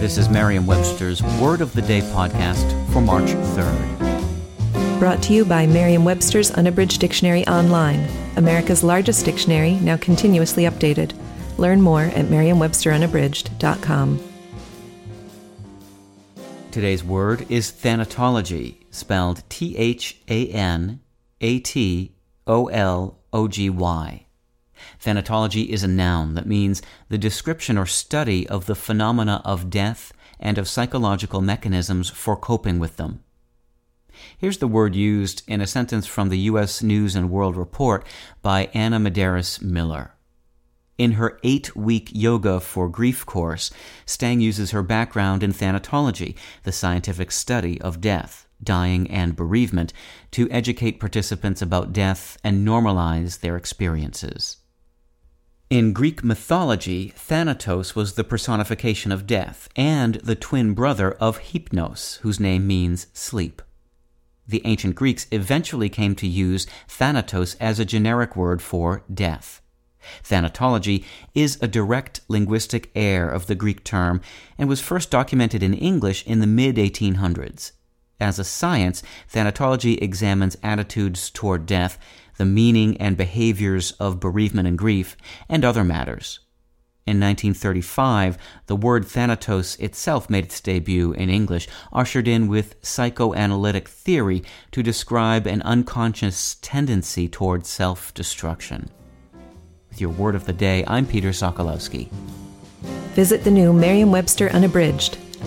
This is Merriam-Webster's Word of the Day podcast for March 3rd. Brought to you by Merriam-Webster's Unabridged Dictionary Online, America's largest dictionary, now continuously updated. Learn more at merriam-websterunabridged.com. Today's word is thanatology, spelled T-H-A-N-A-T-O-L-O-G-Y. Thanatology is a noun that means the description or study of the phenomena of death and of psychological mechanisms for coping with them. Here's the word used in a sentence from the U.S. News and World Report by Anna Medaris Miller. In her 8-week Yoga for Grief course, Stang uses her background in thanatology, the scientific study of death, dying, and bereavement, to educate participants about death and normalize their experiences. In Greek mythology, Thanatos was the personification of death and the twin brother of Hypnos, whose name means sleep. The ancient Greeks eventually came to use Thanatos as a generic word for death. Thanatology is a direct linguistic heir of the Greek term and was first documented in English in the mid-1800s. As a science, thanatology examines attitudes toward death, the meaning and behaviors of bereavement and grief, and other matters. In 1935, the word Thanatos itself made its debut in English, ushered in with psychoanalytic theory to describe an unconscious tendency toward self-destruction. With your Word of the Day, I'm Peter Sokolowski. Visit the new Merriam-Webster Unabridged,